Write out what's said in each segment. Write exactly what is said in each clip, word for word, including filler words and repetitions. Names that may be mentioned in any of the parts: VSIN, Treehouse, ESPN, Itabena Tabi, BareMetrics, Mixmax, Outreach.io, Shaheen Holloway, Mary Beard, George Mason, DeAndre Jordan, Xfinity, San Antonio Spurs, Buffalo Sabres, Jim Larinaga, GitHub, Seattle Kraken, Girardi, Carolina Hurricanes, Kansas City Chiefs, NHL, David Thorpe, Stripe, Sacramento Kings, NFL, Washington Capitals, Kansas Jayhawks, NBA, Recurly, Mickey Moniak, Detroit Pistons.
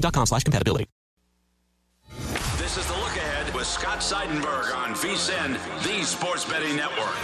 dot com. Compatibility. This is The Look Ahead with Scott Seidenberg on V S I N, the Sports Betting Network.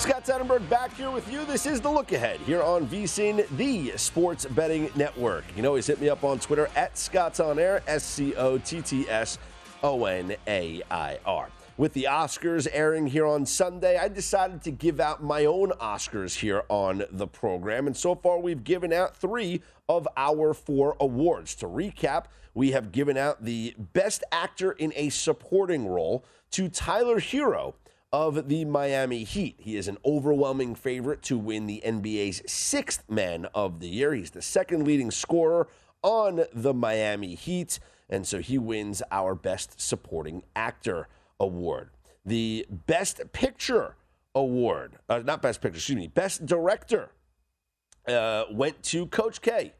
Scott Seidenberg back here with you. This is The Look Ahead here on V S I N, the Sports Betting Network. You can always hit me up on Twitter at ScottsOnAir, S C O T T S O N A I R. With the Oscars airing here on Sunday, I decided to give out my own Oscars here on the program. And so far, we've given out three of our four awards. To recap, we have given out the Best Actor in a Supporting Role to Tyler Herro of the Miami Heat. He is an overwhelming favorite to win the N B A's sixth man of the year. He's the second leading scorer on the Miami Heat, and so he wins our Best Supporting Actor award. The Best Picture award, uh, not Best Picture, excuse me, Best Director uh, went to Coach K,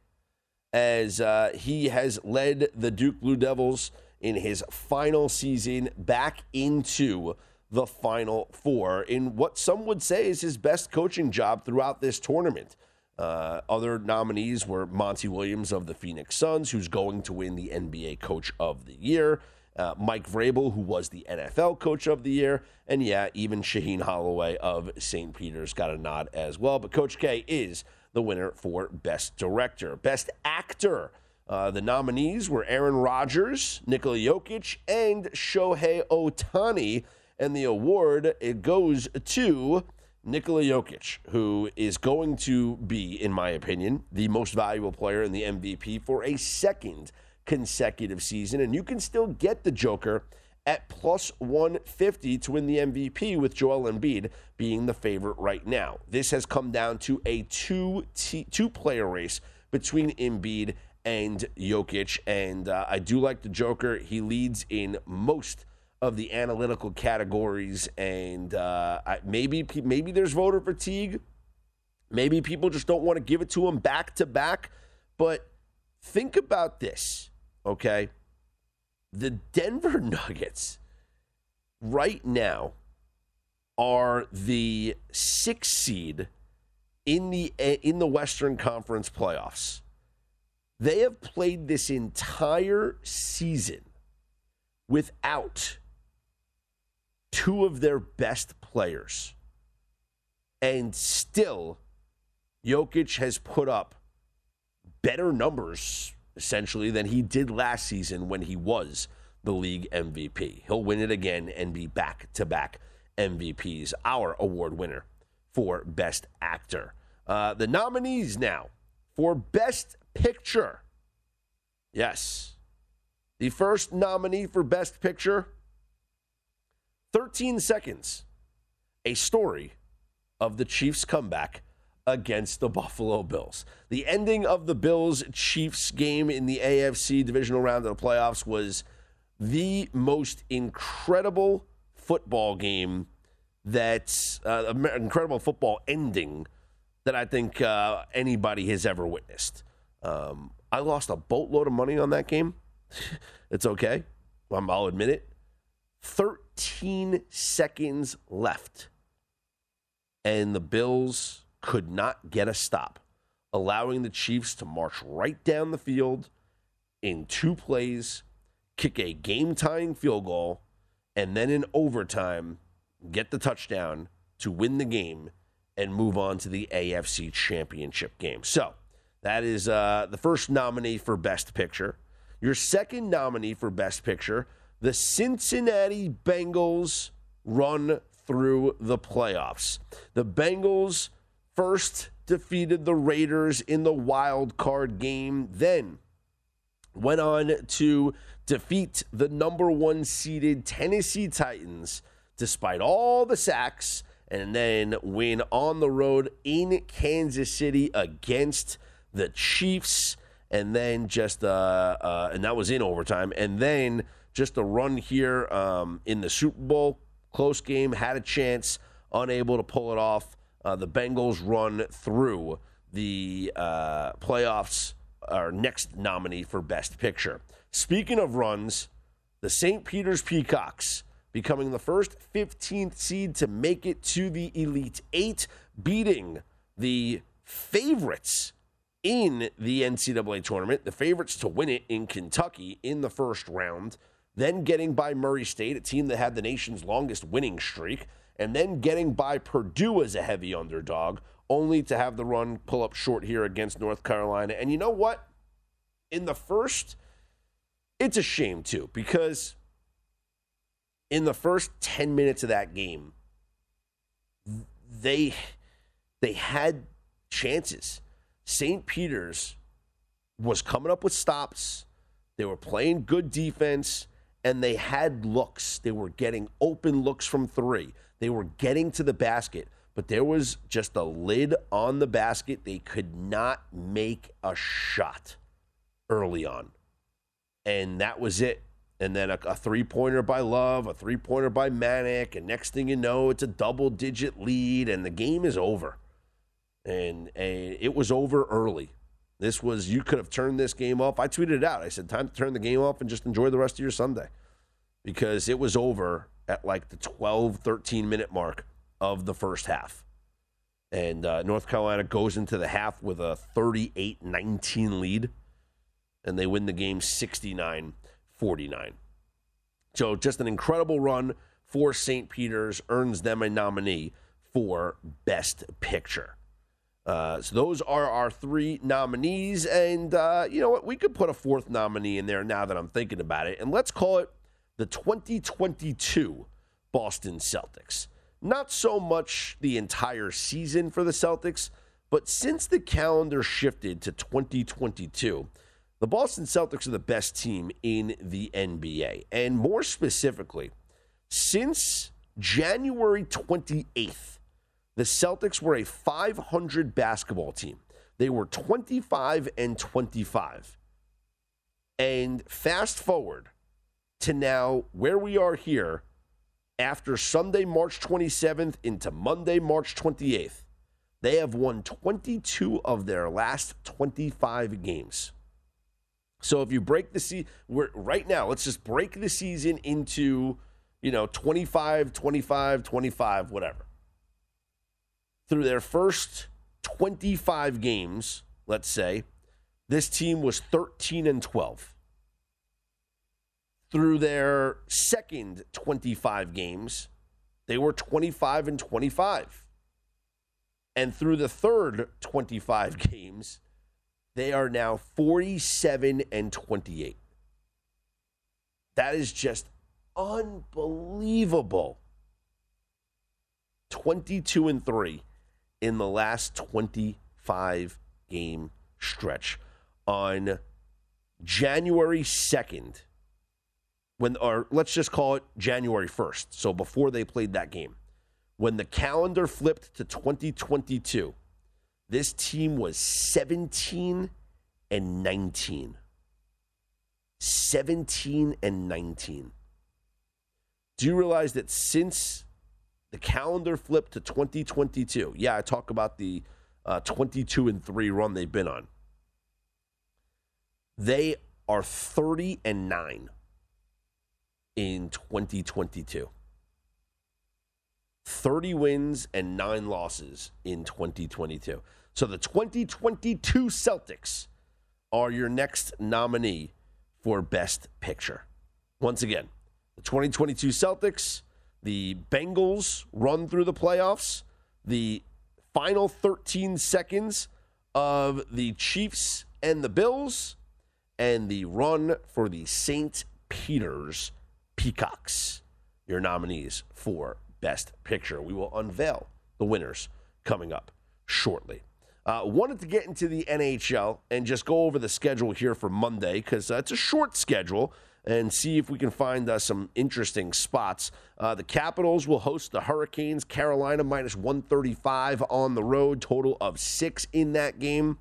as uh, he has led the Duke Blue Devils in his final season back into the Final Four in what some would say is his best coaching job throughout this tournament. Uh, other nominees were Monty Williams of the Phoenix Suns, who's going to win the N B A Coach of the Year, Uh, Mike Vrabel, who was the N F L Coach of the Year, and yeah, even Shaheen Holloway of Saint Peter's got a nod as well. But Coach K is the winner for Best Director. Best Actor, uh, the nominees were Aaron Rodgers, Nikola Jokic, and Shohei Ohtani, and the award, it goes to Nikola Jokic, who is going to be, in my opinion, the most valuable player and the M V P for a second consecutive season, and you can still get the Joker at plus one fifty to win the M V P, with Joel Embiid being the favorite right now. This has come down to a two t- two player race between Embiid and Jokic, and uh, I do like the Joker. He leads in most of the analytical categories, and uh, I, maybe maybe there's voter fatigue. Maybe people just don't want to give it to him back to back, but think about this. Okay, the Denver Nuggets right now are the sixth seed in the in the Western Conference playoffs. They have played this entire season without two of their best players, and still Jokic has put up better numbers essentially than he did last season when he was the league M V P. He'll win it again and be back-to-back M V Ps, our award winner for Best Actor. Uh, the nominees now for Best Picture. Yes, the first nominee for Best Picture, thirteen seconds, A Story of the Chiefs' Comeback against the Buffalo Bills. The ending of the Bills-Chiefs game in the A F C divisional round of the playoffs was the most incredible football game that's uh, incredible football ending that I think uh, anybody has ever witnessed. Um, I lost a boatload of money on that game. It's okay. I'm, I'll admit it. thirteen seconds left, and the Bills could not get a stop, allowing the Chiefs to march right down the field in two plays, kick a game-tying field goal, and then in overtime, get the touchdown to win the game and move on to the A F C Championship game. So that is uh, the first nominee for Best Picture. Your second nominee for Best Picture, the Cincinnati Bengals run through the playoffs. The Bengals first defeated the Raiders in the wild card game, then went on to defeat the number one seeded Tennessee Titans despite all the sacks, and then win on the road in Kansas City against the Chiefs, and then just uh, uh, and that was in overtime, and then just a run here um, in the Super Bowl, close game, had a chance, unable to pull it off. Uh, the Bengals run through the uh, playoffs. Our next nominee for Best Picture. Speaking of runs, the Saint Peter's Peacocks becoming the first fifteenth seed to make it to the Elite Eight, beating the favorites in the N C double A tournament, the favorites to win it in Kentucky in the first round, then getting by Murray State, a team that had the nation's longest winning streak, and then getting by Purdue as a heavy underdog, only to have the run pull up short here against North Carolina. And you know what? In the first, it's a shame too, because in the first ten minutes of that game, they they had chances. Saint Peter's was coming up with stops. They were playing good defense, and they had looks. They were getting open looks from three. They were getting to the basket, but there was just a lid on the basket. They could not make a shot early on, and that was it. And then a, a three-pointer by Love, a three-pointer by Manic, and next thing you know, it's a double-digit lead, and the game is over. And, and it was over early. This was, you could have turned this game off. I tweeted it out. I said, time to turn the game off and just enjoy the rest of your Sunday, because it was over at like the twelve, thirteen-minute mark of the first half. And uh, North Carolina goes into the half with a thirty-eight nineteen lead, and they win the game sixty-nine forty-nine. So just an incredible run for Saint Peter's, earns them a nominee for Best Picture. Uh, so those are our three nominees, and uh, you know what? We could put a fourth nominee in there now that I'm thinking about it, and let's call it the twenty twenty-two Boston Celtics. Not so much the entire season for the Celtics, but since the calendar shifted to twenty twenty-two, the Boston Celtics are the best team in the N B A, and more specifically, since January twenty-eighth, the Celtics were a five hundred basketball team. They were twenty-five and twenty-five. And fast forward to now where we are here after Sunday, March twenty-seventh into Monday, March twenty-eighth. They have won twenty-two of their last twenty-five games. So if you break the season right now, let's just break the season into, you know, twenty-five, twenty-five, twenty-five, whatever. Through their first twenty-five games, let's say, this team was thirteen and twelve. Through their second twenty-five games, they were twenty-five and twenty-five. And through the third twenty-five games, they are now forty-seven and twenty-eight. That is just unbelievable. twenty-two and three. In the last twenty-five-game stretch. On January second, when, or let's just call it January first, so before they played that game, when the calendar flipped to twenty twenty-two, this team was seventeen and nineteen. seventeen and nineteen. Do you realize that since the calendar flipped to twenty twenty-two. Yeah, I talk about the uh, twenty-two and three run they've been on. They are thirty and nine in twenty twenty-two. thirty wins and nine losses in twenty twenty-two. So the twenty twenty-two Celtics are your next nominee for Best Picture. Once again, the twenty twenty-two Celtics, the Bengals run through the playoffs, the final thirteen seconds of the Chiefs and the Bills, and the run for the Saint Peter's Peacocks. Your nominees for Best Picture. We will unveil the winners coming up shortly. Uh, wanted to get into the N H L and just go over the schedule here for Monday, because uh, it's a short schedule, and see if we can find uh, some interesting spots. Uh, the Capitals will host the Hurricanes. Carolina minus one thirty-five on the road, total of six in that game.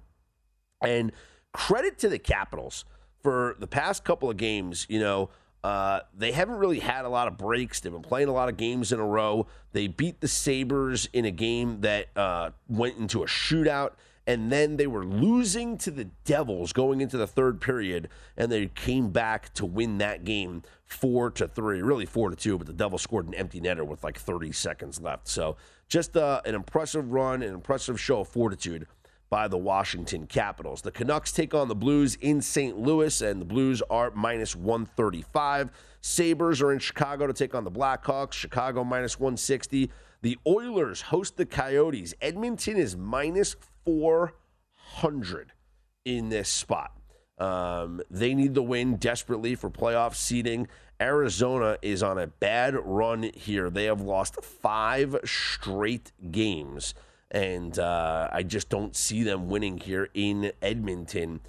And credit to the Capitals for the past couple of games. You know, uh, they haven't really had a lot of breaks. They've been playing a lot of games in a row. They beat the Sabres in a game that uh, went into a shootout. And then they were losing to the Devils going into the third period, and they came back to win that game four to three, really four to two. But the Devils scored an empty netter with like thirty seconds left. So just uh, an impressive run, an impressive show of fortitude by the Washington Capitals. The Canucks take on the Blues in Saint Louis, and the Blues are minus one thirty-five. Sabres are in Chicago to take on the Blackhawks. Chicago minus one sixty. The Oilers host the Coyotes. Edmonton is minus four hundred in this spot. Um, they need the win desperately for playoff seeding. Arizona is on a bad run here. They have lost five straight games, and uh, I just don't see them winning here in Edmonton.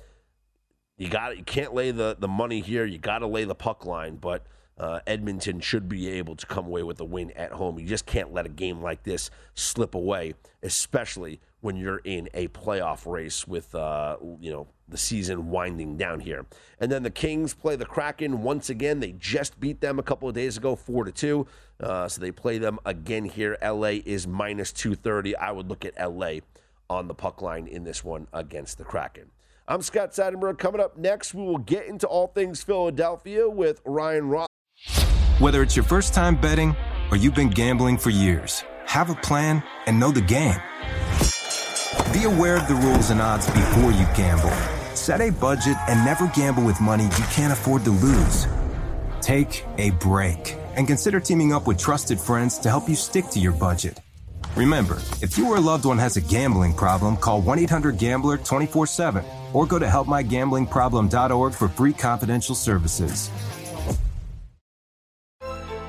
You got you can't lay the, the money here. You got to lay the puck line, but Uh, Edmonton should be able to come away with a win at home. You just can't let a game like this slip away, especially when you're in a playoff race with, uh, you know, the season winding down here. And then the Kings play the Kraken once again. They just beat them a couple of days ago, four to two. Uh, so they play them again here. L A is minus two thirty. I would look at L A on the puck line in this one against the Kraken. I'm Scott Seidenberg. Coming up next, we will get into all things Philadelphia with Ryan Roth. Whether it's your first time betting or you've been gambling for years, have a plan and know the game. Be aware of the rules and odds before you gamble. Set a budget and never gamble with money you can't afford to lose. Take a break and consider teaming up with trusted friends to help you stick to your budget. Remember, if you or a loved one has a gambling problem, call one eight hundred gambler twenty-four seven or go to help my gambling problem dot org for free confidential services.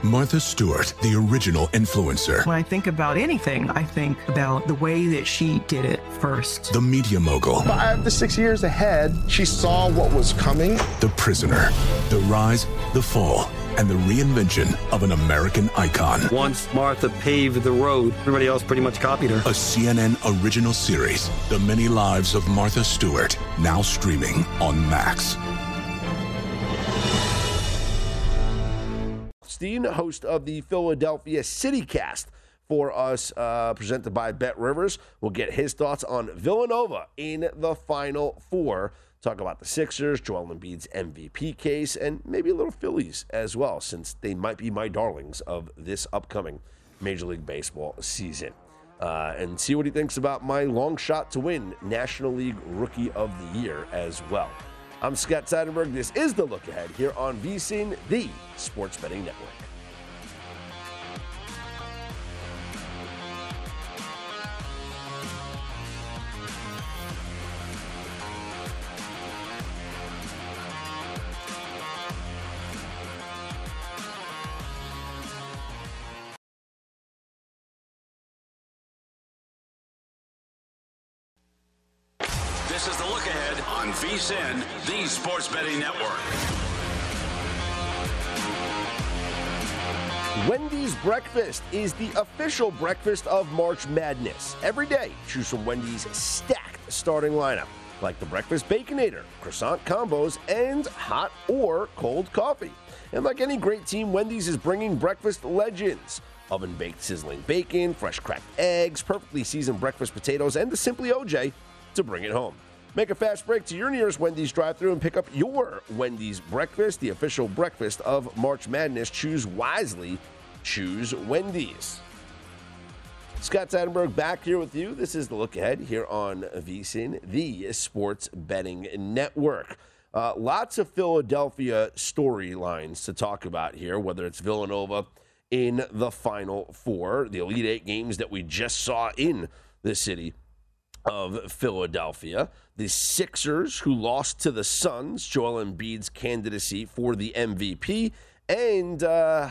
Martha Stewart, the original influencer. When I think about anything, I think about the way that she did it first. The media mogul. Five to six years ahead, she saw what was coming. The prisoner, the rise, the fall, and the reinvention of an American icon. Once Martha paved the road, everybody else pretty much copied her. A C N N original series, The Many Lives of Martha Stewart, now streaming on Max. Host of the Philadelphia CityCast for us, uh, presented by Bet Rivers. We'll get his thoughts on Villanova in the Final Four. Talk about the Sixers, Joel Embiid's M V P case, and maybe a little Phillies as well, since they might be my darlings of this upcoming Major League Baseball season. Uh, and see what he thinks about my long shot to win National League Rookie of the Year as well. I'm Scott Seidenberg. This is The Look Ahead here on V S I N, the sports betting network. This is The Look Ahead on V S I N, the sports betting network. Wendy's Breakfast is the official breakfast of March Madness. Every day, choose from Wendy's stacked starting lineup, like the Breakfast Baconator, croissant combos, and hot or cold coffee. And like any great team, Wendy's is bringing breakfast legends. Oven-baked sizzling bacon, fresh cracked eggs, perfectly seasoned breakfast potatoes, and the Simply O J to bring it home. Make a fast break to your nearest Wendy's drive-thru and pick up your Wendy's Breakfast, the official breakfast of March Madness. Choose wisely. Choose Wendy's. Scott Seidenberg back here with you. This is The Look Ahead here on V S I N, the sports betting network. Uh, lots of Philadelphia storylines to talk about here, whether it's Villanova in the Final Four, the Elite Eight games that we just saw in the city of Philadelphia. The Sixers, who lost to the Suns, Joel Embiid's candidacy for the M V P, and uh,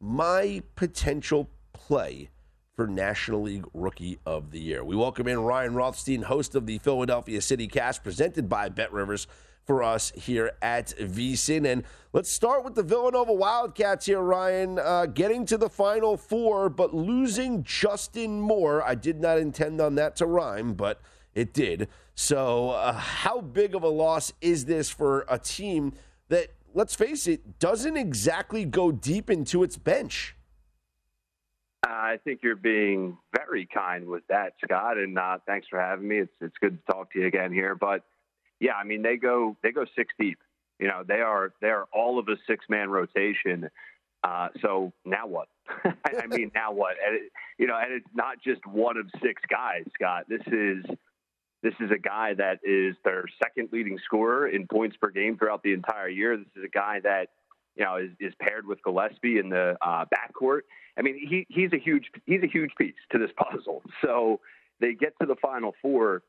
my potential play for National League Rookie of the Year. We welcome in Ryan Rothstein, host of the Philadelphia City Cast, presented by Bet Rivers for us here at V S I N. And let's start with the Villanova Wildcats here, Ryan, uh, getting to the Final Four, but losing Justin Moore. I did not intend on that to rhyme, but it did. So uh, how big of a loss is this for a team that, let's face it, doesn't exactly go deep into its bench? I think you're being very kind with that, Scott, and uh, thanks for having me. It's it's good to talk to you again here. But, yeah, I mean, they go they go six deep. You know, they are, they are all of a six-man rotation. Uh, so now what? I mean, now what? And it, you know, and it's not just one of six guys, Scott. This is this is a guy that is their second leading scorer in points per game throughout the entire year. This is a guy that, you know, is, is paired with Gillespie in the uh, backcourt. I mean, he he's a huge he's a huge piece to this puzzle. So they get to the Final Four,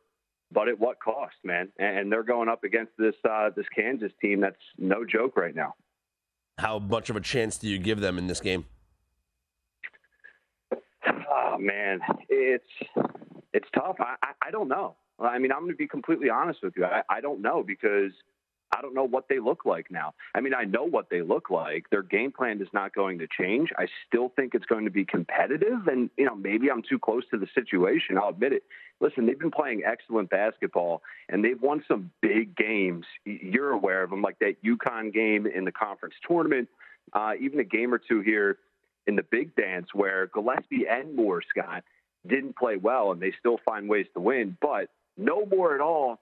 but at what cost, man? And they're going up against this uh, this Kansas team that's no joke right now. How much of a chance do you give them in this game? Oh man, it's it's tough. I I, I don't know. I mean, I'm going to be completely honest with you. I, I don't know because I don't know what they look like now. I mean, I know what they look like. Their game plan is not going to change. I still think it's going to be competitive, and, you know, maybe I'm too close to the situation. I'll admit it. Listen, they've been playing excellent basketball, and they've won some big games. You're aware of them, like that UConn game in the conference tournament, uh, even a game or two here in the Big Dance where Gillespie and Moore, Scott, didn't play well, and they still find ways to win. But no Moore at all.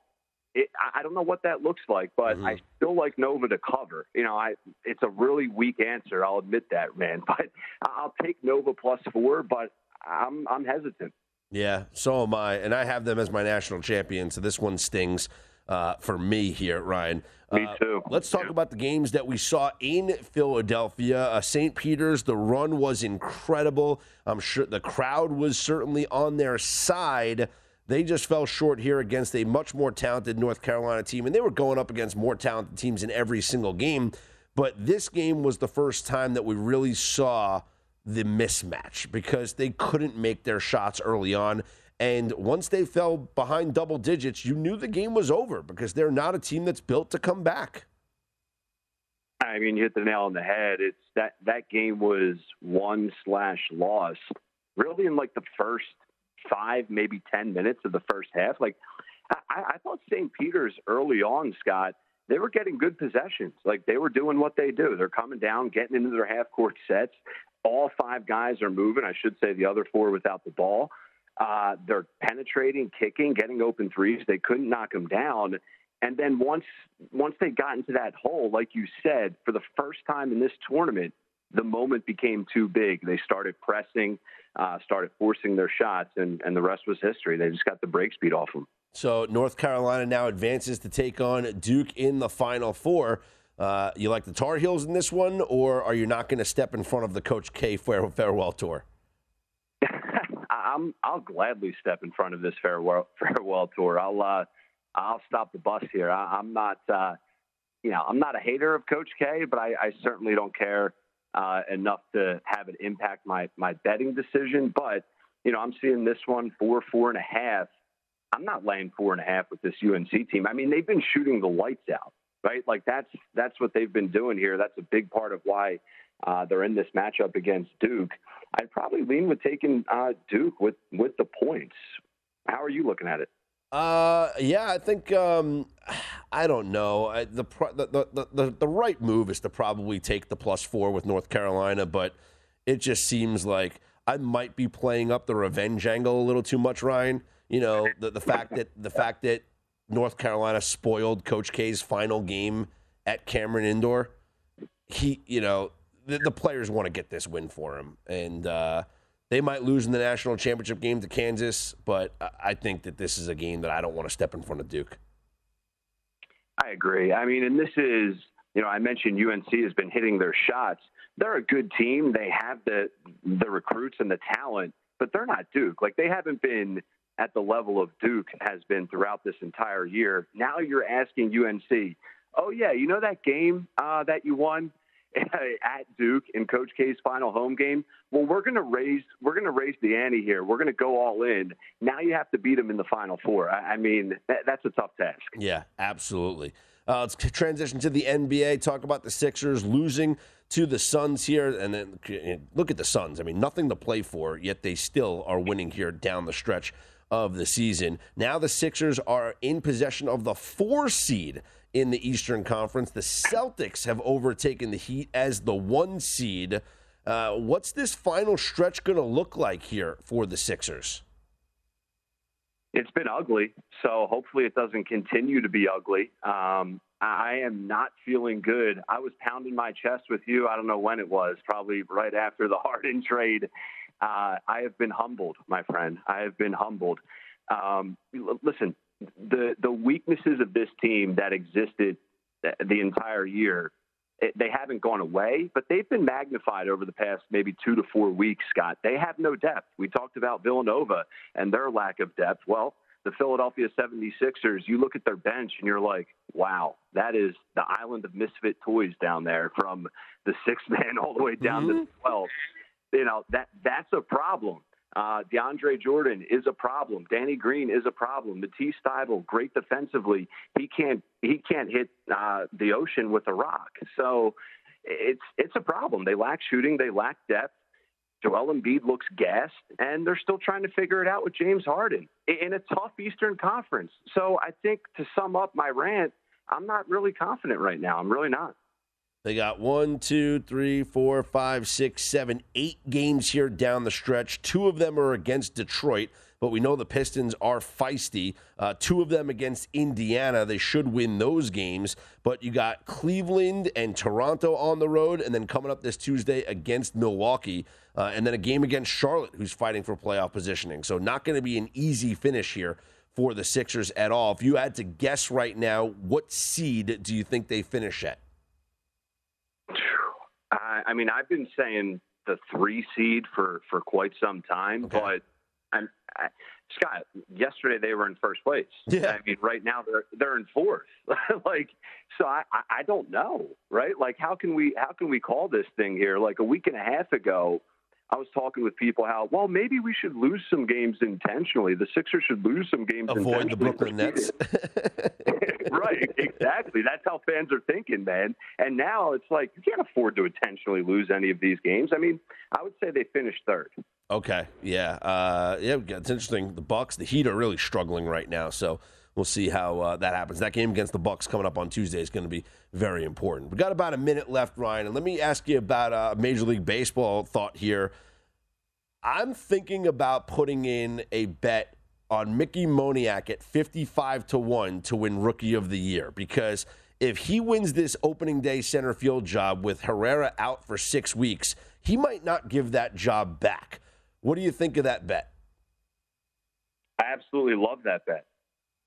It, I don't know what that looks like, but mm-hmm. I still like Nova to cover. You know, I it's a really weak answer. I'll admit that, man. But I'll take Nova plus four, but I'm I'm hesitant. Yeah, so am I. And I have them as my national champion, so this one stings uh, for me here, Ryan. Uh, me too. Let's talk yeah. about the games that we saw in Philadelphia. Uh, Saint Peter's, the run was incredible. I'm sure the crowd was certainly on their side. They just fell short here against a much more talented North Carolina team, and they were going up against more talented teams in every single game. But this game was the first time that we really saw the mismatch because they couldn't make their shots early on. And once they fell behind double digits, you knew the game was over because they're not a team that's built to come back. I mean, you hit the nail on the head. It's that, that game was won slash lost really in like the first five, maybe ten minutes of the first half. Like, I, I thought Saint Peter's early on, Scott, they were getting good possessions. Like, they were doing what they do. They're coming down, getting into their half-court sets. All five guys are moving. I should say the other four without the ball. Uh, they're penetrating, kicking, getting open threes. They couldn't knock them down. And then once once they got into that hole, like you said, for the first time in this tournament, the moment became too big. They started pressing, uh, started forcing their shots, and, and the rest was history. They just got the break speed off them. So North Carolina now advances to take on Duke in the Final Four. Uh, you like the Tar Heels in this one, or are you not going to step in front of the Coach K farewell tour? I'm, I'll gladly step in front of this farewell farewell tour. I'll uh, I'll stop the bus here. I, I'm not uh, you know I'm not a hater of Coach K, but I, I certainly don't care Uh, enough to have it impact my, my betting decision. But, you know, I'm seeing this one four, four and a half. I'm not laying four and a half with this U N C team. I mean, they've been shooting the lights out, right? Like that's, that's what they've been doing here. That's a big part of why uh, they're in this matchup against Duke. I'd probably lean with taking uh, Duke with, with the points. How are you looking at it? Uh, yeah, I think, um, I don't know. I, the, pro- the, the, the, the right move is to probably take the plus four with North Carolina, but it just seems like I might be playing up the revenge angle a little too much, Ryan. You know, the, the fact that, the fact that North Carolina spoiled Coach K's final game at Cameron Indoor, he, you know, the, the players want to get this win for him. And, uh, they might lose in the national championship game to Kansas, but I think that this is a game that I don't want to step in front of Duke. I agree. I mean, and this is, you know, I mentioned U N C has been hitting their shots. They're a good team. They have the the recruits and the talent, but they're not Duke. Like, they haven't been at the level of Duke has been throughout this entire year. Now you're asking U N C, oh, yeah, you know that game uh, that you won at Duke in Coach K's final home game? Well, we're going to raise we're going to raise the ante here. We're going to go all in. Now you have to beat them in the Final Four. I, I mean, that, that's a tough task. Yeah, absolutely. Uh, let's transition to the N B A, talk about the Sixers losing to the Suns here. And then look at the Suns. I mean, nothing to play for, yet they still are winning here down the stretch of the season. Now the Sixers are in possession of the four seed in the Eastern Conference. The Celtics have overtaken the Heat as the one seed. Uh, what's this final stretch going to look like here for the Sixers? It's been ugly, so hopefully it doesn't continue to be ugly. Um, I am not feeling good. I was pounding my chest with you. I don't know when it was, probably right after the Harden trade. Uh, I have been humbled, my friend. I have been humbled. Um, listen, the the weaknesses of this team that existed the entire year, it, they haven't gone away, but they've been magnified over the past maybe two to four weeks, Scott. They have no depth. We talked about Villanova and their lack of depth. Well, the Philadelphia seventy-sixers, you look at their bench and you're like, wow, that is the island of misfit toys down there from the sixth man all the way down mm-hmm. to the twelfth. You know, that that's a problem. Uh, DeAndre Jordan is a problem. Danny Green is a problem. Matisse Thybulle, great defensively. He can't he can't hit uh, the ocean with a rock. So it's it's a problem. They lack shooting. They lack depth. Joel Embiid looks gassed, and they're still trying to figure it out with James Harden in a tough Eastern Conference. So I think, to sum up my rant, I'm not really confident right now. I'm really not. They got one, two, three, four, five, six, seven, eight games here down the stretch. Two of them are against Detroit, but we know the Pistons are feisty. Uh, two of them against Indiana. They should win those games. But you got Cleveland and Toronto on the road, and then coming up this Tuesday against Milwaukee, uh, and then a game against Charlotte, who's fighting for playoff positioning. So not going to be an easy finish here for the Sixers at all. If you had to guess right now, what seed do you think they finish at? I mean, I've been saying the three seed for, for quite some time, okay. but I'm, I, Scott, yesterday they were in first place. Yeah. I mean, right now they're they're in fourth. Like, so I, I don't know, right? Like, how can we how can we call this thing here? Like, a week and a half ago, I was talking with people how, well, maybe we should lose some games intentionally. The Sixers should lose some games Avoid intentionally. Avoid the Brooklyn Nets. Right, exactly. That's how fans are thinking, man. And now it's like, you can't afford to intentionally lose any of these games. I mean, I would say they finished third. Okay, yeah. Uh, yeah, it's interesting. The Bucks, the Heat are really struggling right now, so we'll see how uh, that happens. That game against the Bucks coming up on Tuesday is going to be very important. We've got about a minute left, Ryan, and let me ask you about a Major League Baseball thought here. I'm thinking about putting in a bet on Mickey Moniak at fifty-five to one to win Rookie of the Year, because if he wins this opening day center field job with Herrera out for six weeks, he might not give that job back. What do you think of that bet? I absolutely love that bet.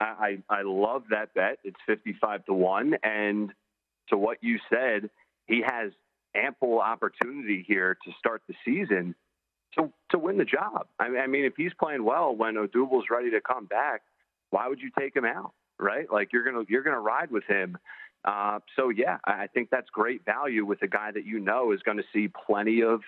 I, I love that bet. It's fifty-five to one. And to what you said, he has ample opportunity here to start the season to, to win the job. I mean, I mean, if he's playing well when Odubel's ready to come back, why would you take him out, right? Like, you're going to you're gonna ride with him. Uh, so, yeah, I think that's great value with a guy that you know is going to see plenty of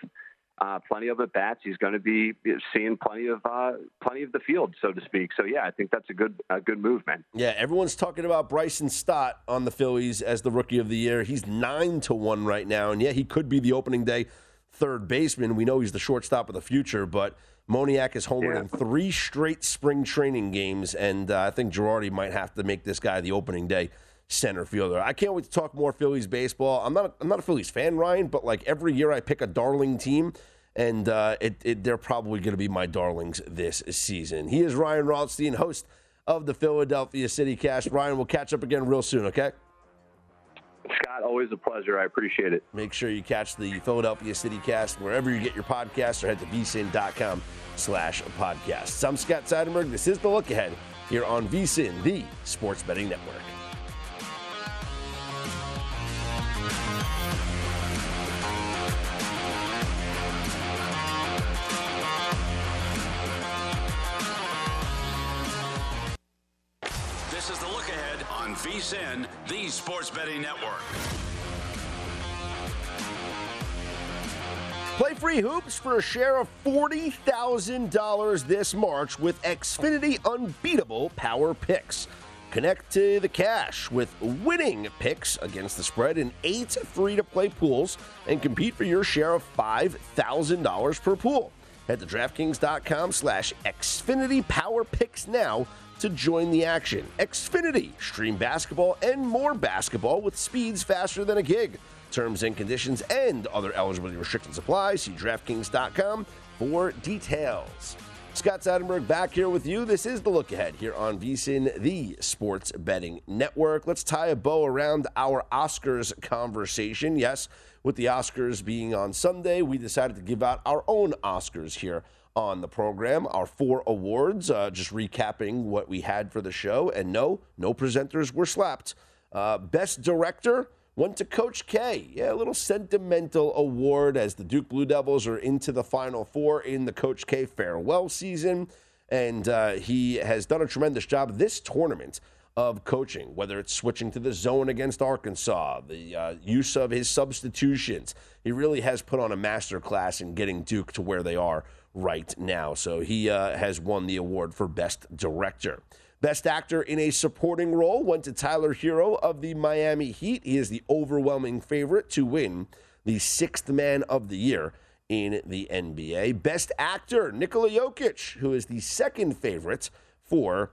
Uh, plenty of at-bats. He's going to be seeing plenty of uh, plenty of the field, so to speak. So, yeah, I think that's a good a good move, man. Yeah, everyone's talking about Bryson Stott on the Phillies as the Rookie of the Year. He's nine to one right now, and, yeah, he could be the opening day third baseman. We know he's the shortstop of the future, but Moniak is homered yeah. in three straight spring training games, and uh, I think Girardi might have to make this guy the opening day center fielder. I can't wait to talk more Phillies baseball. I'm not, I'm not a Phillies fan, Ryan, but like every year I pick a darling team, and uh, it, it, they're probably going to be my darlings this season. He is Ryan Rothstein, host of the Philadelphia City Cast. Ryan, we'll catch up again real soon, okay? Scott, always a pleasure. I appreciate it. Make sure you catch the Philadelphia City Cast wherever you get your podcasts, or head to vsin.com slash podcasts. I'm Scott Seidenberg. This is The Look Ahead here on VSiN, the Sports Betting Network. This is The Look Ahead on V S I N, the Sports Betting Network. Play free hoops for a share of forty thousand dollars this March with Xfinity Unbeatable Power Picks. Connect to the cash with winning picks against the spread in eight free-to-play pools and compete for your share of five thousand dollars per pool. Head to DraftKings.com slash Xfinity Power Picks now to join the action. Xfinity, stream basketball and more basketball with speeds faster than a gig. Terms and conditions and other eligibility restrictions apply. See DraftKings dot com for details. Scott Seidenberg back here with you. This is The Look Ahead here on V S I N, the Sports Betting Network. Let's tie a bow around our Oscars conversation. Yes, with the Oscars being on Sunday, we decided to give out our own Oscars here on the program, our four awards, uh, just recapping what we had for the show. And no, no presenters were slapped. Uh, Best Director went to Coach K. Yeah, a little sentimental award as the Duke Blue Devils are into the Final Four in the Coach K farewell season. And uh, he has done a tremendous job this tournament of coaching, whether it's switching to the zone against Arkansas, the uh, use of his substitutions. He really has put on a masterclass in getting Duke to where they are right now. So he uh, has won the award for Best Director. Best Actor in a Supporting Role went to Tyler Herro of the Miami Heat. He is the overwhelming favorite to win the Sixth Man of the Year in the N B A. Best Actor, Nikola Jokic, who is the second favorite for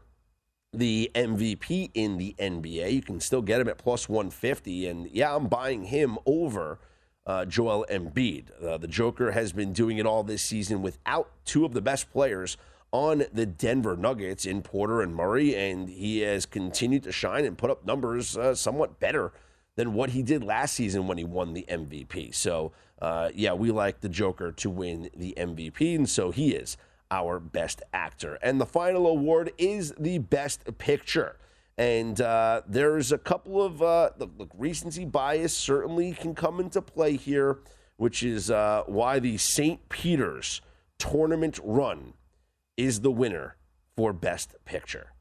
the M V P in the N B A. You can still get him at plus one fifty, and yeah, I'm buying him over uh, Joel Embiid. Uh, the Joker has been doing it all this season without two of the best players on the Denver Nuggets in Porter and Murray, and he has continued to shine and put up numbers uh, somewhat better than what he did last season when he won the M V P. So, uh, yeah, we like the Joker to win the M V P, and so he is our Best Actor. And the final award is the Best Picture. And uh, there's a couple of uh, – look, recency bias certainly can come into play here, which is uh, why the Saint Peter's tournament run is the winner for Best Picture.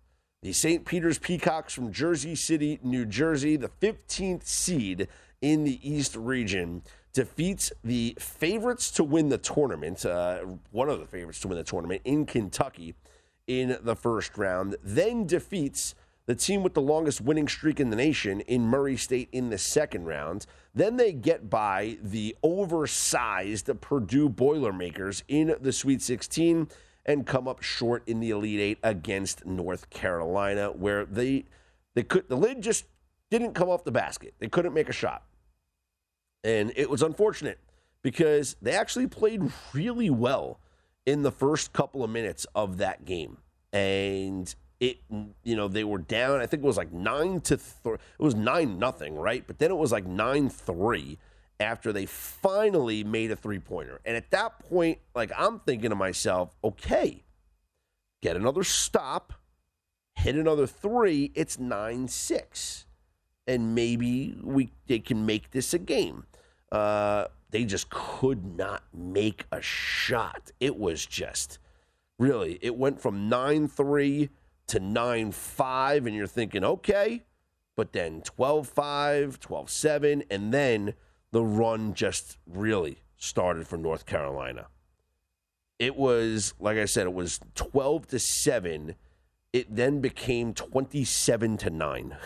The Saint Peter's Peacocks from Jersey City, New Jersey, the fifteenth seed in the East region, defeats the favorites to win the tournament, uh, one of the favorites to win the tournament in Kentucky in the first round, then defeats the team with the longest winning streak in the nation in Murray State in the second round. Then they get by the oversized Purdue Boilermakers in the Sweet sixteen, and come up short in the Elite Eight against North Carolina, where they they could the lid just didn't come off the basket. They couldn't make a shot. And it was unfortunate because they actually played really well in the first couple of minutes of that game. And it you know, they were down, I think it was like nine to three. It was nine nothing, right? But then it was like nine three after they finally made a three-pointer. And at that point, like, I'm thinking to myself, okay, get another stop, hit another three, it's nine six. And maybe we they can make this a game. Uh, they just could not make a shot. It was just, really, it went from nine three to nine five, and you're thinking, okay, but then twelve five, twelve seven, and then the run just really started for North Carolina. It was, like I said, it was twelve to seven. It then became twenty-seven to nine.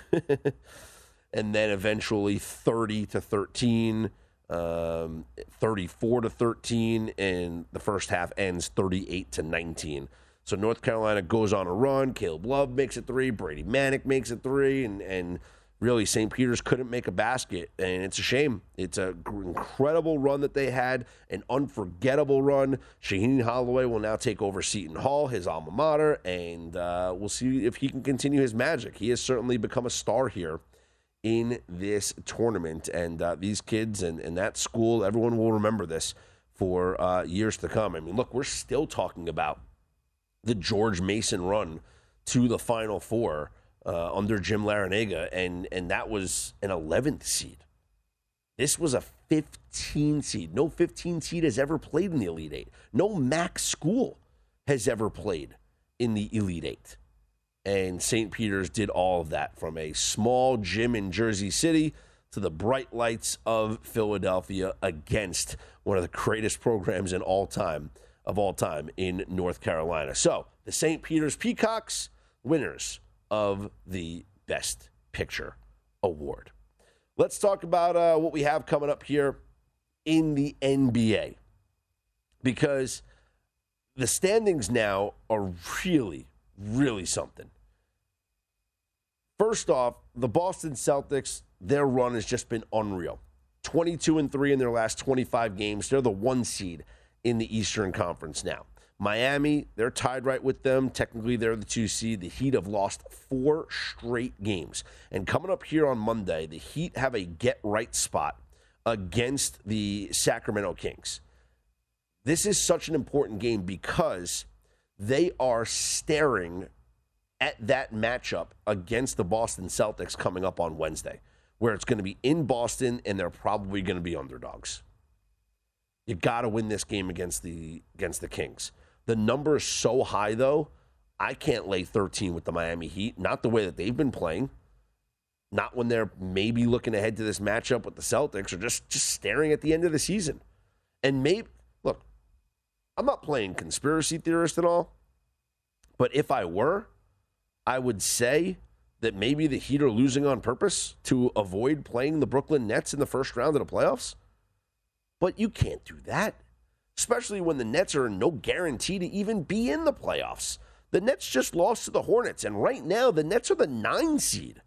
And then eventually thirty to thirteen, um, thirty-four to thirteen, and the first half ends thirty-eight to nineteen. So North Carolina goes on a run. Caleb Love makes a three. Brady Manick makes a three. And, and really, Saint Peter's couldn't make a basket, and it's a shame. It's an incredible run that they had, an unforgettable run. Shaheen Holloway will now take over Seton Hall, his alma mater, and uh, we'll see if he can continue his magic. He has certainly become a star here in this tournament, and uh, these kids and, and that school, everyone will remember this for uh, years to come. I mean, look, we're still talking about the George Mason run to the Final Four Uh, under Jim Larinaga, and and that was an eleventh seed. This was a fifteen seed. No fifteen seed has ever played in the Elite Eight. No MAC school has ever played in the Elite Eight. And Saint Peter's did all of that, from a small gym in Jersey City to the bright lights of Philadelphia against one of the greatest programs in all time, of all time in North Carolina. So the Saint Peter's Peacocks, winners of the Best Picture Award. Let's talk about uh, what we have coming up here in the N B A, because the standings now are really, really something. First off, the Boston Celtics, their run has just been unreal. twenty-two and three in their last twenty-five games. They're the one seed in the Eastern Conference now. Miami, they're tied right with them. Technically, they're the two seed. The Heat have lost four straight games. And coming up here on Monday, the Heat have a get-right spot against the Sacramento Kings. This is such an important game because they are staring at that matchup against the Boston Celtics coming up on Wednesday, where it's going to be in Boston and they're probably going to be underdogs. You got to win this game against the against the Kings. The number is so high, though, I can't lay thirteen with the Miami Heat. Not the way that they've been playing. Not when they're maybe looking ahead to this matchup with the Celtics, or just, just staring at the end of the season. And maybe, look, I'm not playing conspiracy theorist at all, but if I were, I would say that maybe the Heat are losing on purpose to avoid playing the Brooklyn Nets in the first round of the playoffs. But you can't do that, especially when the Nets are no guarantee to even be in the playoffs. The Nets just lost to the Hornets, and right now the Nets are the nine seed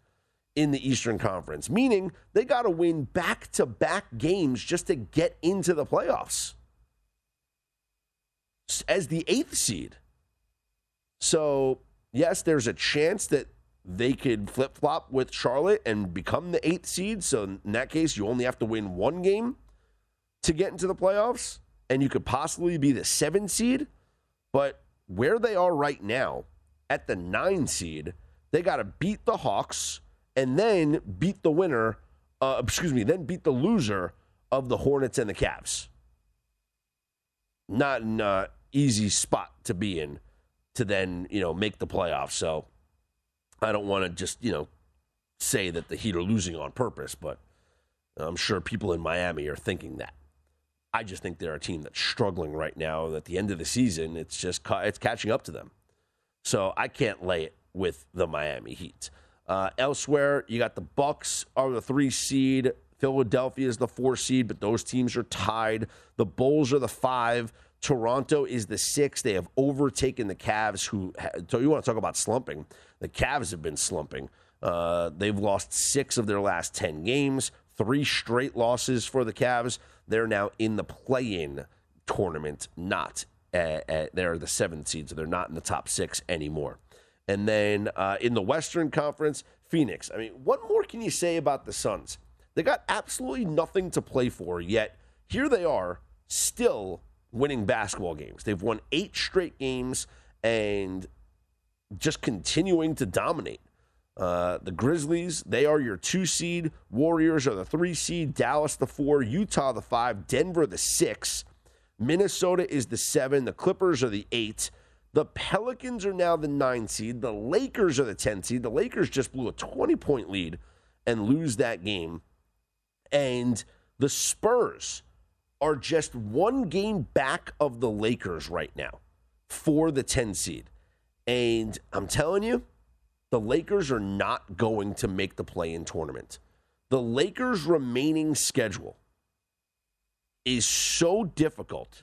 in the Eastern Conference, meaning they got to win back-to-back games just to get into the playoffs as the eighth seed. So, yes, there's a chance that they could flip-flop with Charlotte and become the eighth seed. So, in that case, you only have to win one game to get into the playoffs, and you could possibly be the seven seed. But where they are right now, at the nine seed, they got to beat the Hawks and then beat the winner, uh, excuse me, then beat the loser of the Hornets and the Cavs. Not an uh, easy spot to be in to then, you know, make the playoffs. So I don't want to just, you know, say that the Heat are losing on purpose, but I'm sure people in Miami are thinking that. I just think they're a team that's struggling right now, and at the end of the season, it's just ca- it's catching up to them. So I can't lay it with the Miami Heat. Uh, elsewhere, you got the Bucks are the three seed. Philadelphia is the four seed, but those teams are tied. The Bulls are the five. Toronto is the six. They have overtaken the Cavs, who ha- so you want to talk about slumping. The Cavs have been slumping. Uh, they've lost six of their last ten games. Three straight losses for the Cavs. They're now in the play-in tournament, not at, at, they're the seventh seed, so they're not in the top six anymore. And then uh, in the Western Conference, Phoenix. I mean, what more can you say about the Suns? They got absolutely nothing to play for, yet here they are still winning basketball games. They've won eight straight games and just continuing to dominate. Uh, the Grizzlies, they are your two seed. Warriors are the three seed. Dallas, the four. Utah, the five. Denver, the six. Minnesota is the seven. The Clippers are the eight. The Pelicans are now the nine seed. The Lakers are the ten seed. The Lakers just blew a twenty-point lead and lose that game. And the Spurs are just one game back of the Lakers right now for the ten seed. And I'm telling you, the Lakers are not going to make the play-in tournament. The Lakers' remaining schedule is so difficult.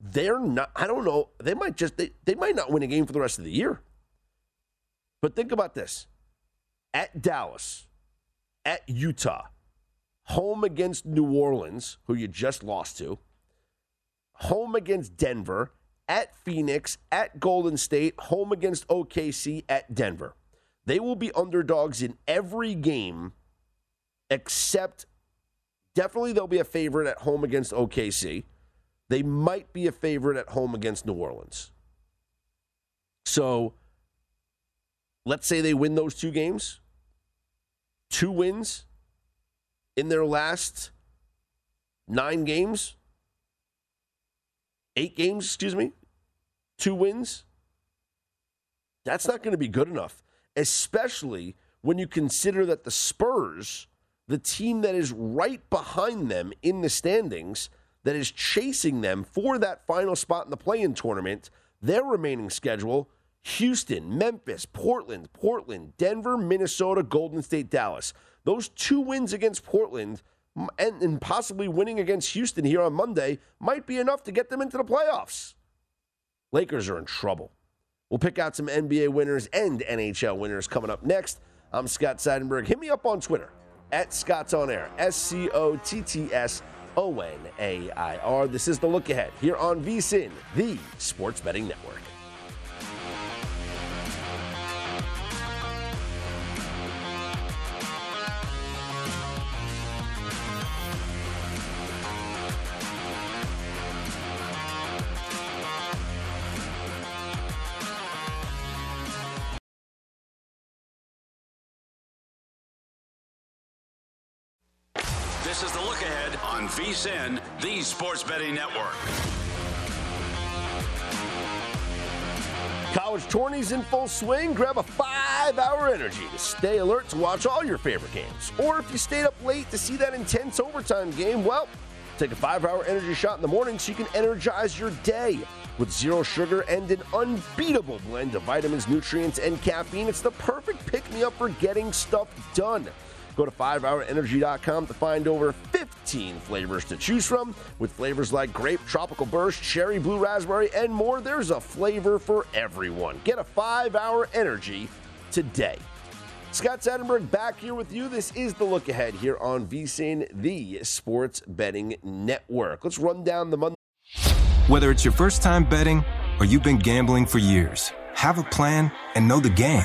They're not, I don't know, they might just, they, they might not win a game for the rest of the year. But think about this. At Dallas, at Utah, home against New Orleans, who you just lost to, home against Denver, at Phoenix, at Golden State, home against O K C, at Denver. They will be underdogs in every game, except definitely they'll be a favorite at home against O K C. They might be a favorite at home against New Orleans. So let's say they win those two games. Two wins in their last nine games. Eight games, excuse me, two wins. That's not going to be good enough, especially when you consider that the Spurs, the team that is right behind them in the standings, that is chasing them for that final spot in the play-in tournament, their remaining schedule, Houston, Memphis, Portland, Portland, Denver, Minnesota, Golden State, Dallas. Those two wins against Portland and, and possibly winning against Houston here on Monday might be enough to get them into the playoffs. Lakers are in trouble. We'll pick out some N B A winners and N H L winners coming up next. I'm Scott Seidenberg. Hit me up on Twitter, at Scott's On Air, S C O T T S O N A I R. This is The Look Ahead here on V S I N, the Sports Betting Network. This is The Look Ahead on V S I N, the Sports Betting Network. College tourneys in full swing. Grab a five-hour energy to stay alert to watch all your favorite games. Or if you stayed up late to see that intense overtime game, well, take a five-hour energy shot in the morning so you can energize your day. With zero sugar and an unbeatable blend of vitamins, nutrients, and caffeine, it's the perfect pick-me-up for getting stuff done. Go to five hour energy dot com to find over fifteen flavors to choose from. With flavors like grape, tropical burst, cherry, blue raspberry, and more, there's a flavor for everyone. Get a five-hour energy today. Scott Seidenberg back here with you. This is The Look Ahead here on V S I N, the Sports Betting Network. Let's run down the Monday. Whether it's your first time betting or you've been gambling for years, have a plan and know the game.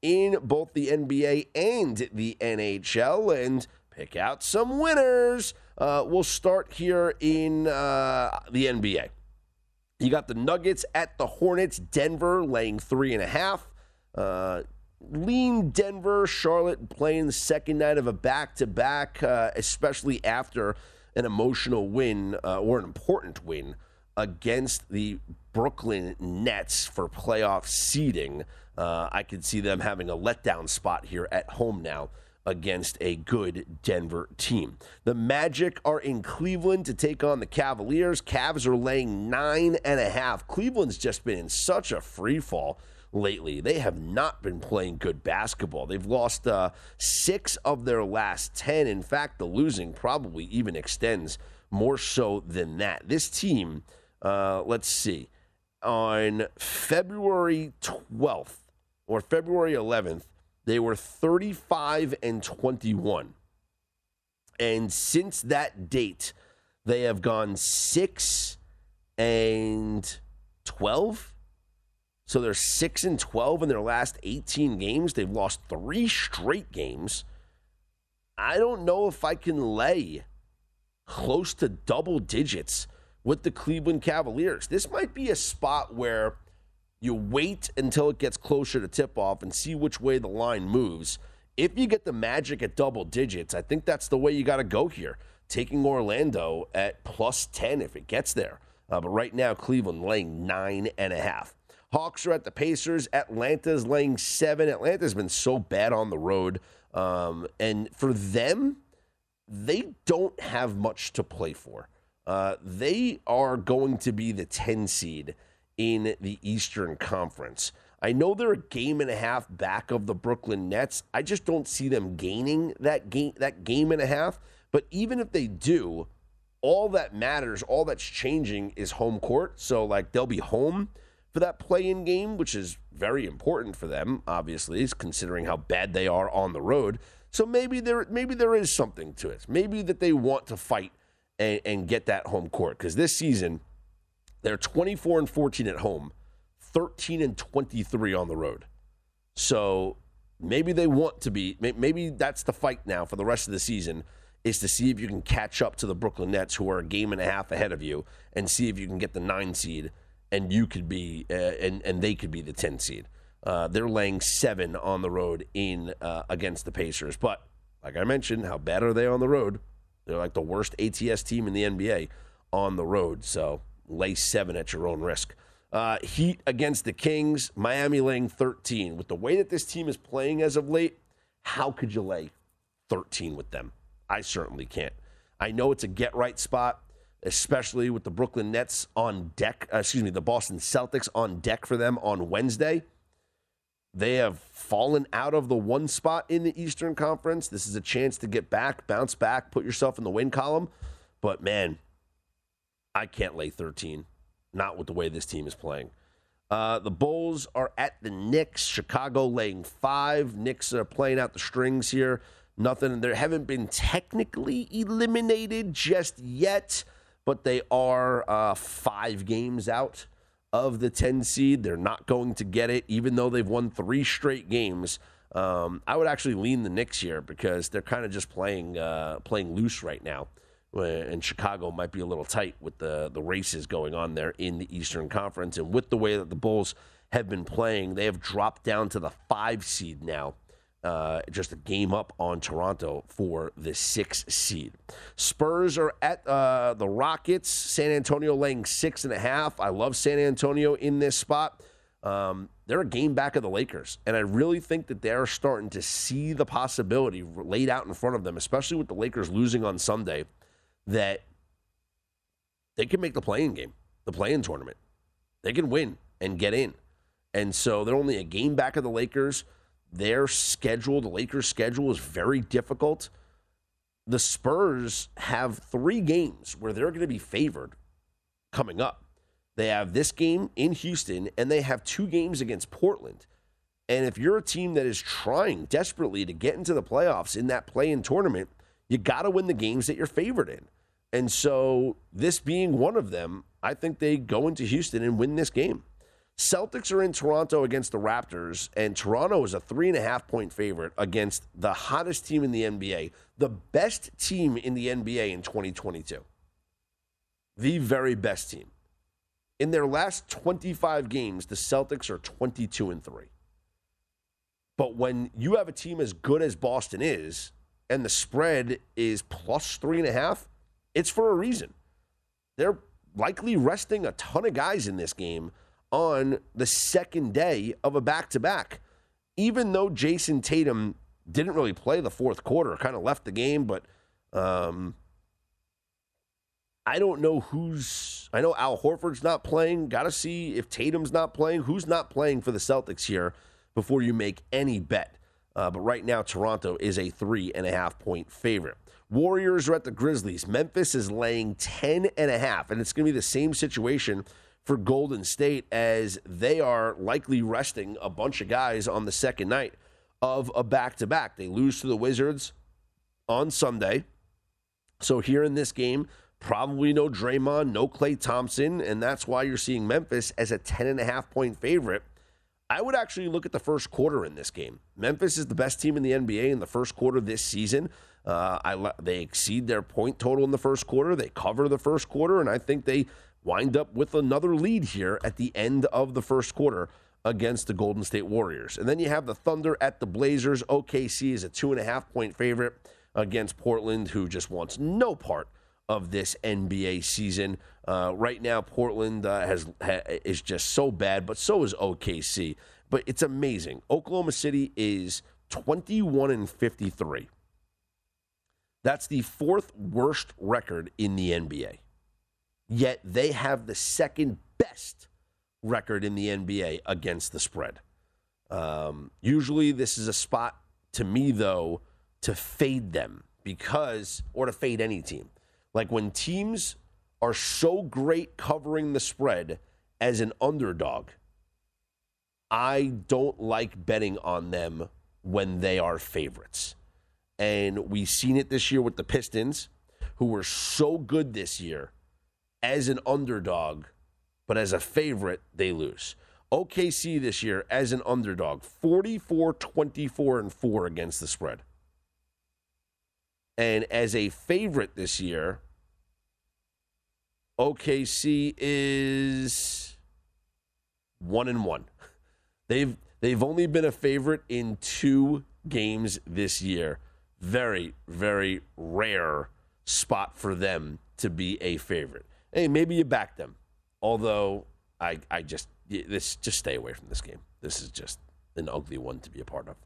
in both the N B A and the N H L and pick out some winners. Uh, we'll start here in uh, the N B A. You got the Nuggets at the Hornets. Denver laying three and a half. Uh, lean Denver. Charlotte playing the second night of a back-to-back, uh, especially after an emotional win uh, or an important win against the Brooklyn Nets for playoff seeding. Uh, I could see them having a letdown spot here at home now against a good Denver team. The Magic are in Cleveland to take on the Cavaliers. Cavs are laying nine and a half. Cleveland's just been in such a free fall lately. They have not been playing good basketball. They've lost uh, six of their last ten. In fact, the losing probably even extends more so than that. This team, uh, let's see, on February twelfth or February eleventh, they were thirty-five and twenty-one. And since that date, they have gone six and twelve. So they're six and twelve in their last eighteen games. They've lost three straight games. I don't know if I can lay close to double digits with the Cleveland Cavaliers. This might be a spot where you wait until it gets closer to tip-off and see which way the line moves. If you get the Magic at double digits, I think that's the way you got to go here, taking Orlando at plus ten if it gets there. Uh, but right now, Cleveland laying nine and a half. Hawks are at the Pacers. Atlanta's laying seven. Atlanta's been so bad on the road. Um, and for them, they don't have much to play for. Uh, they are going to be the ten seed in the Eastern Conference. I know they're a game and a half back of the Brooklyn Nets. I just don't see them gaining that game, that game and a half. But even if they do, all that matters, all that's changing is home court. So, like, they'll be home for that play-in game, which is very important for them, obviously, considering how bad they are on the road. So maybe there maybe there is something to it. Maybe that they want to fight and, and get that home court. Because this season, they're twenty-four and fourteen at home, thirteen and twenty-three on the road. So maybe they want to be, maybe that's the fight now for the rest of the season, is to see if you can catch up to the Brooklyn Nets, who are a game and a half ahead of you, and see if you can get the nine seed and you could be, uh, and, and they could be the ten seed. Uh, they're laying seven on the road in uh, against the Pacers. But like I mentioned, how bad are they on the road? They're like the worst A T S team in the N B A on the road. So lay seven at your own risk. Uh, Heat against the Kings, Miami laying thirteen. With the way that this team is playing as of late, how could you lay thirteen with them? I certainly can't. I know it's a get-right spot, especially with the Brooklyn Nets on deck, uh, excuse me, the Boston Celtics on deck for them on Wednesday. They have fallen out of the one spot in the Eastern Conference. This is a chance to get back, bounce back, put yourself in the win column. But, man, I can't lay thirteen, not with the way this team is playing. Uh, the Bulls are at the Knicks. Chicago laying five. Knicks are playing out the strings here. Nothing. They haven't been technically eliminated just yet, but they are uh, five games out of the ten seed. They're not going to get it, even though they've won three straight games. Um, I would actually lean the Knicks here because they're kind of just playing uh, playing loose right now, and Chicago might be a little tight with the, the races going on there in the Eastern Conference. And with the way that the Bulls have been playing, they have dropped down to the five seed now, uh, just a game up on Toronto for the six seed. Spurs are at uh, the Rockets. San Antonio laying six and a half. I love San Antonio in this spot. Um, they're a game back of the Lakers, and I really think that they're starting to see the possibility laid out in front of them, especially with the Lakers losing on Sunday, that they can make the play-in game, the play-in tournament. They can win and get in. And so they're only a game back of the Lakers. Their schedule, the Lakers' schedule, is very difficult. The Spurs have three games where they're going to be favored coming up. They have this game in Houston, and they have two games against Portland. And if you're a team that is trying desperately to get into the playoffs in that play-in tournament, you got to win the games that you're favored in. And so this being one of them, I think they go into Houston and win this game. Celtics are in Toronto against the Raptors, and Toronto is a three and a half point favorite against the hottest team in the N B A, the best team in the N B A in twenty twenty-two. The very best team. In their last twenty-five games, the Celtics are twenty-two and three. But when you have a team as good as Boston is, and the spread is plus three and a half, it's for a reason. They're likely resting a ton of guys in this game on the second day of a back-to-back. Even though Jason Tatum didn't really play the fourth quarter, kind of left the game, but um, I don't know who's... I know Al Horford's not playing. Got to see if Tatum's not playing. Who's not playing for the Celtics here before you make any bet. Uh, but right now, Toronto is a three and a half point favorite. Warriors are at the Grizzlies. Memphis is laying ten and a half, and it's going to be the same situation for Golden State, as they are likely resting a bunch of guys on the second night of a back-to-back. They lose to the Wizards on Sunday. So here in this game, probably no Draymond, no Klay Thompson, and that's why you're seeing Memphis as a ten and a half point favorite. I would actually look at the first quarter in this game. Memphis is the best team in the N B A in the first quarter this season. Uh, I, they exceed their point total in the first quarter. They cover the first quarter, and I think they wind up with another lead here at the end of the first quarter against the Golden State Warriors. And then you have the Thunder at the Blazers. O K C is a two and a half point favorite against Portland, who just wants no part of this N B A season. Uh, right now, Portland uh, has ha, is just so bad, but so is O K C. But it's amazing. Oklahoma City is twenty-one and fifty-three. That's the fourth worst record in the N B A. Yet they have the second best record in the N B A against the spread. Um, usually this is a spot, to me, though, to fade them because, or to fade any team. Like when teams are so great covering the spread as an underdog, I don't like betting on them when they are favorites. And we've seen it this year with the Pistons, who were so good this year as an underdog, but as a favorite, they lose. O K C this year as an underdog, forty-four, twenty-four, and four against the spread. And as a favorite this year, O K C is one and one. They've they've only been a favorite in two games this year. Very, very rare spot for them to be a favorite. Hey, maybe you back them. Although I I just this just stay away from this game. This is just an ugly one to be a part of.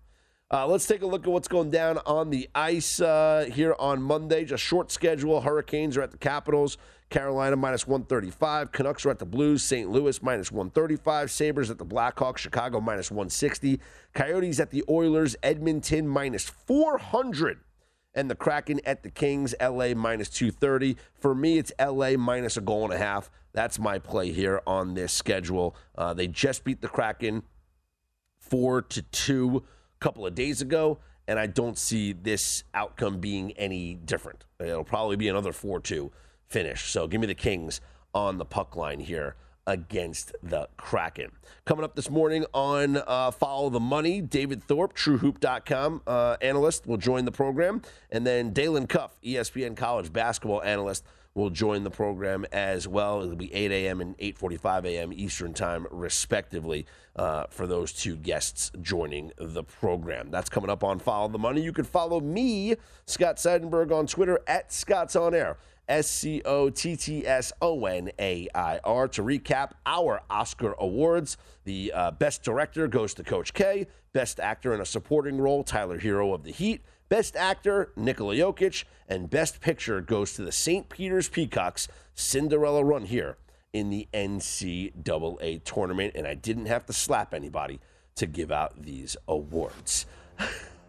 Uh, let's take a look at what's going down on the ice uh, here on Monday. Just short schedule. Hurricanes are at the Capitals. Carolina minus one thirty-five. Canucks are at the Blues. Saint Louis minus one thirty-five. Sabres at the Blackhawks. Chicago minus one sixty. Coyotes at the Oilers. Edmonton minus four hundred. And the Kraken at the Kings. L A minus two thirty. For me, it's L A minus a goal and a half. That's my play here on this schedule. Uh, they just beat the Kraken four to two. Couple of days ago, and I don't see this outcome being any different. It'll probably be another four two finish. So give me the Kings on the puck line here against the Kraken. Coming up this morning on uh, Follow the Money, David Thorpe, True Hoop dot com uh, analyst, will join the program. And then Dalen Cuff, E S P N college basketball analyst, will join the program as well. It'll be eight a.m. and eight forty-five a.m. Eastern time, respectively, uh, for those two guests joining the program. That's coming up on Follow the Money. You can follow me, Scott Seidenberg, on Twitter, at Scott's On Air, S C O T T S O N A I R. To recap our Oscar Awards, the uh, Best Director goes to Coach K, Best Actor in a Supporting Role, Tyler Herro of the Heat, Best Actor, Nikola Jokic, and Best Picture goes to the Saint Peter's Peacocks. Cinderella run here in the N C double A tournament, and I didn't have to slap anybody to give out these awards.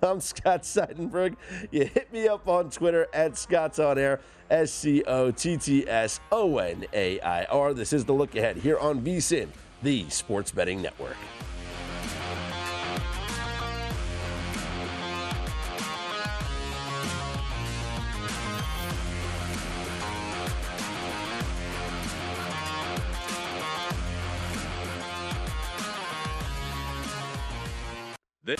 I'm Scott Seidenberg. You hit me up on Twitter at Scott's On Air, S C O T T S O N A I R. This is The Look Ahead here on V S I N, the Sports Betting Network. This,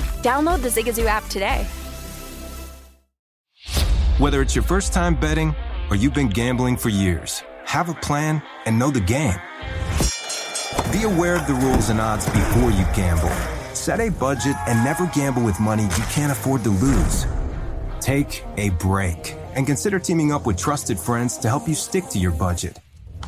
Download the Zigazoo app today. Whether it's your first time betting or you've been gambling for years, have a plan and know the game. Be aware of the rules and odds before you gamble. Set a budget and never gamble with money you can't afford to lose. Take a break and consider teaming up with trusted friends to help you stick to your budget.